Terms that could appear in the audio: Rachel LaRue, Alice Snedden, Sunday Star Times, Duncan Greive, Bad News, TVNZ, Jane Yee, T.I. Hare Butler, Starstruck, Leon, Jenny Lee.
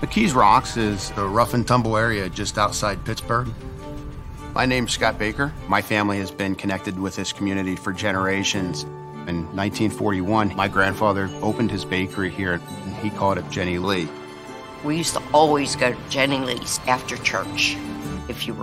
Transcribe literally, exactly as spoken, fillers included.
McKees Rocks is a rough and tumble area just outside Pittsburgh. My name's Scott Baker. My family has been connected with this community for generations. In nineteen forty-one, my grandfather opened his bakery here, and he called it Jenny Lee. We used to always go to Jenny Lee's after church. If you were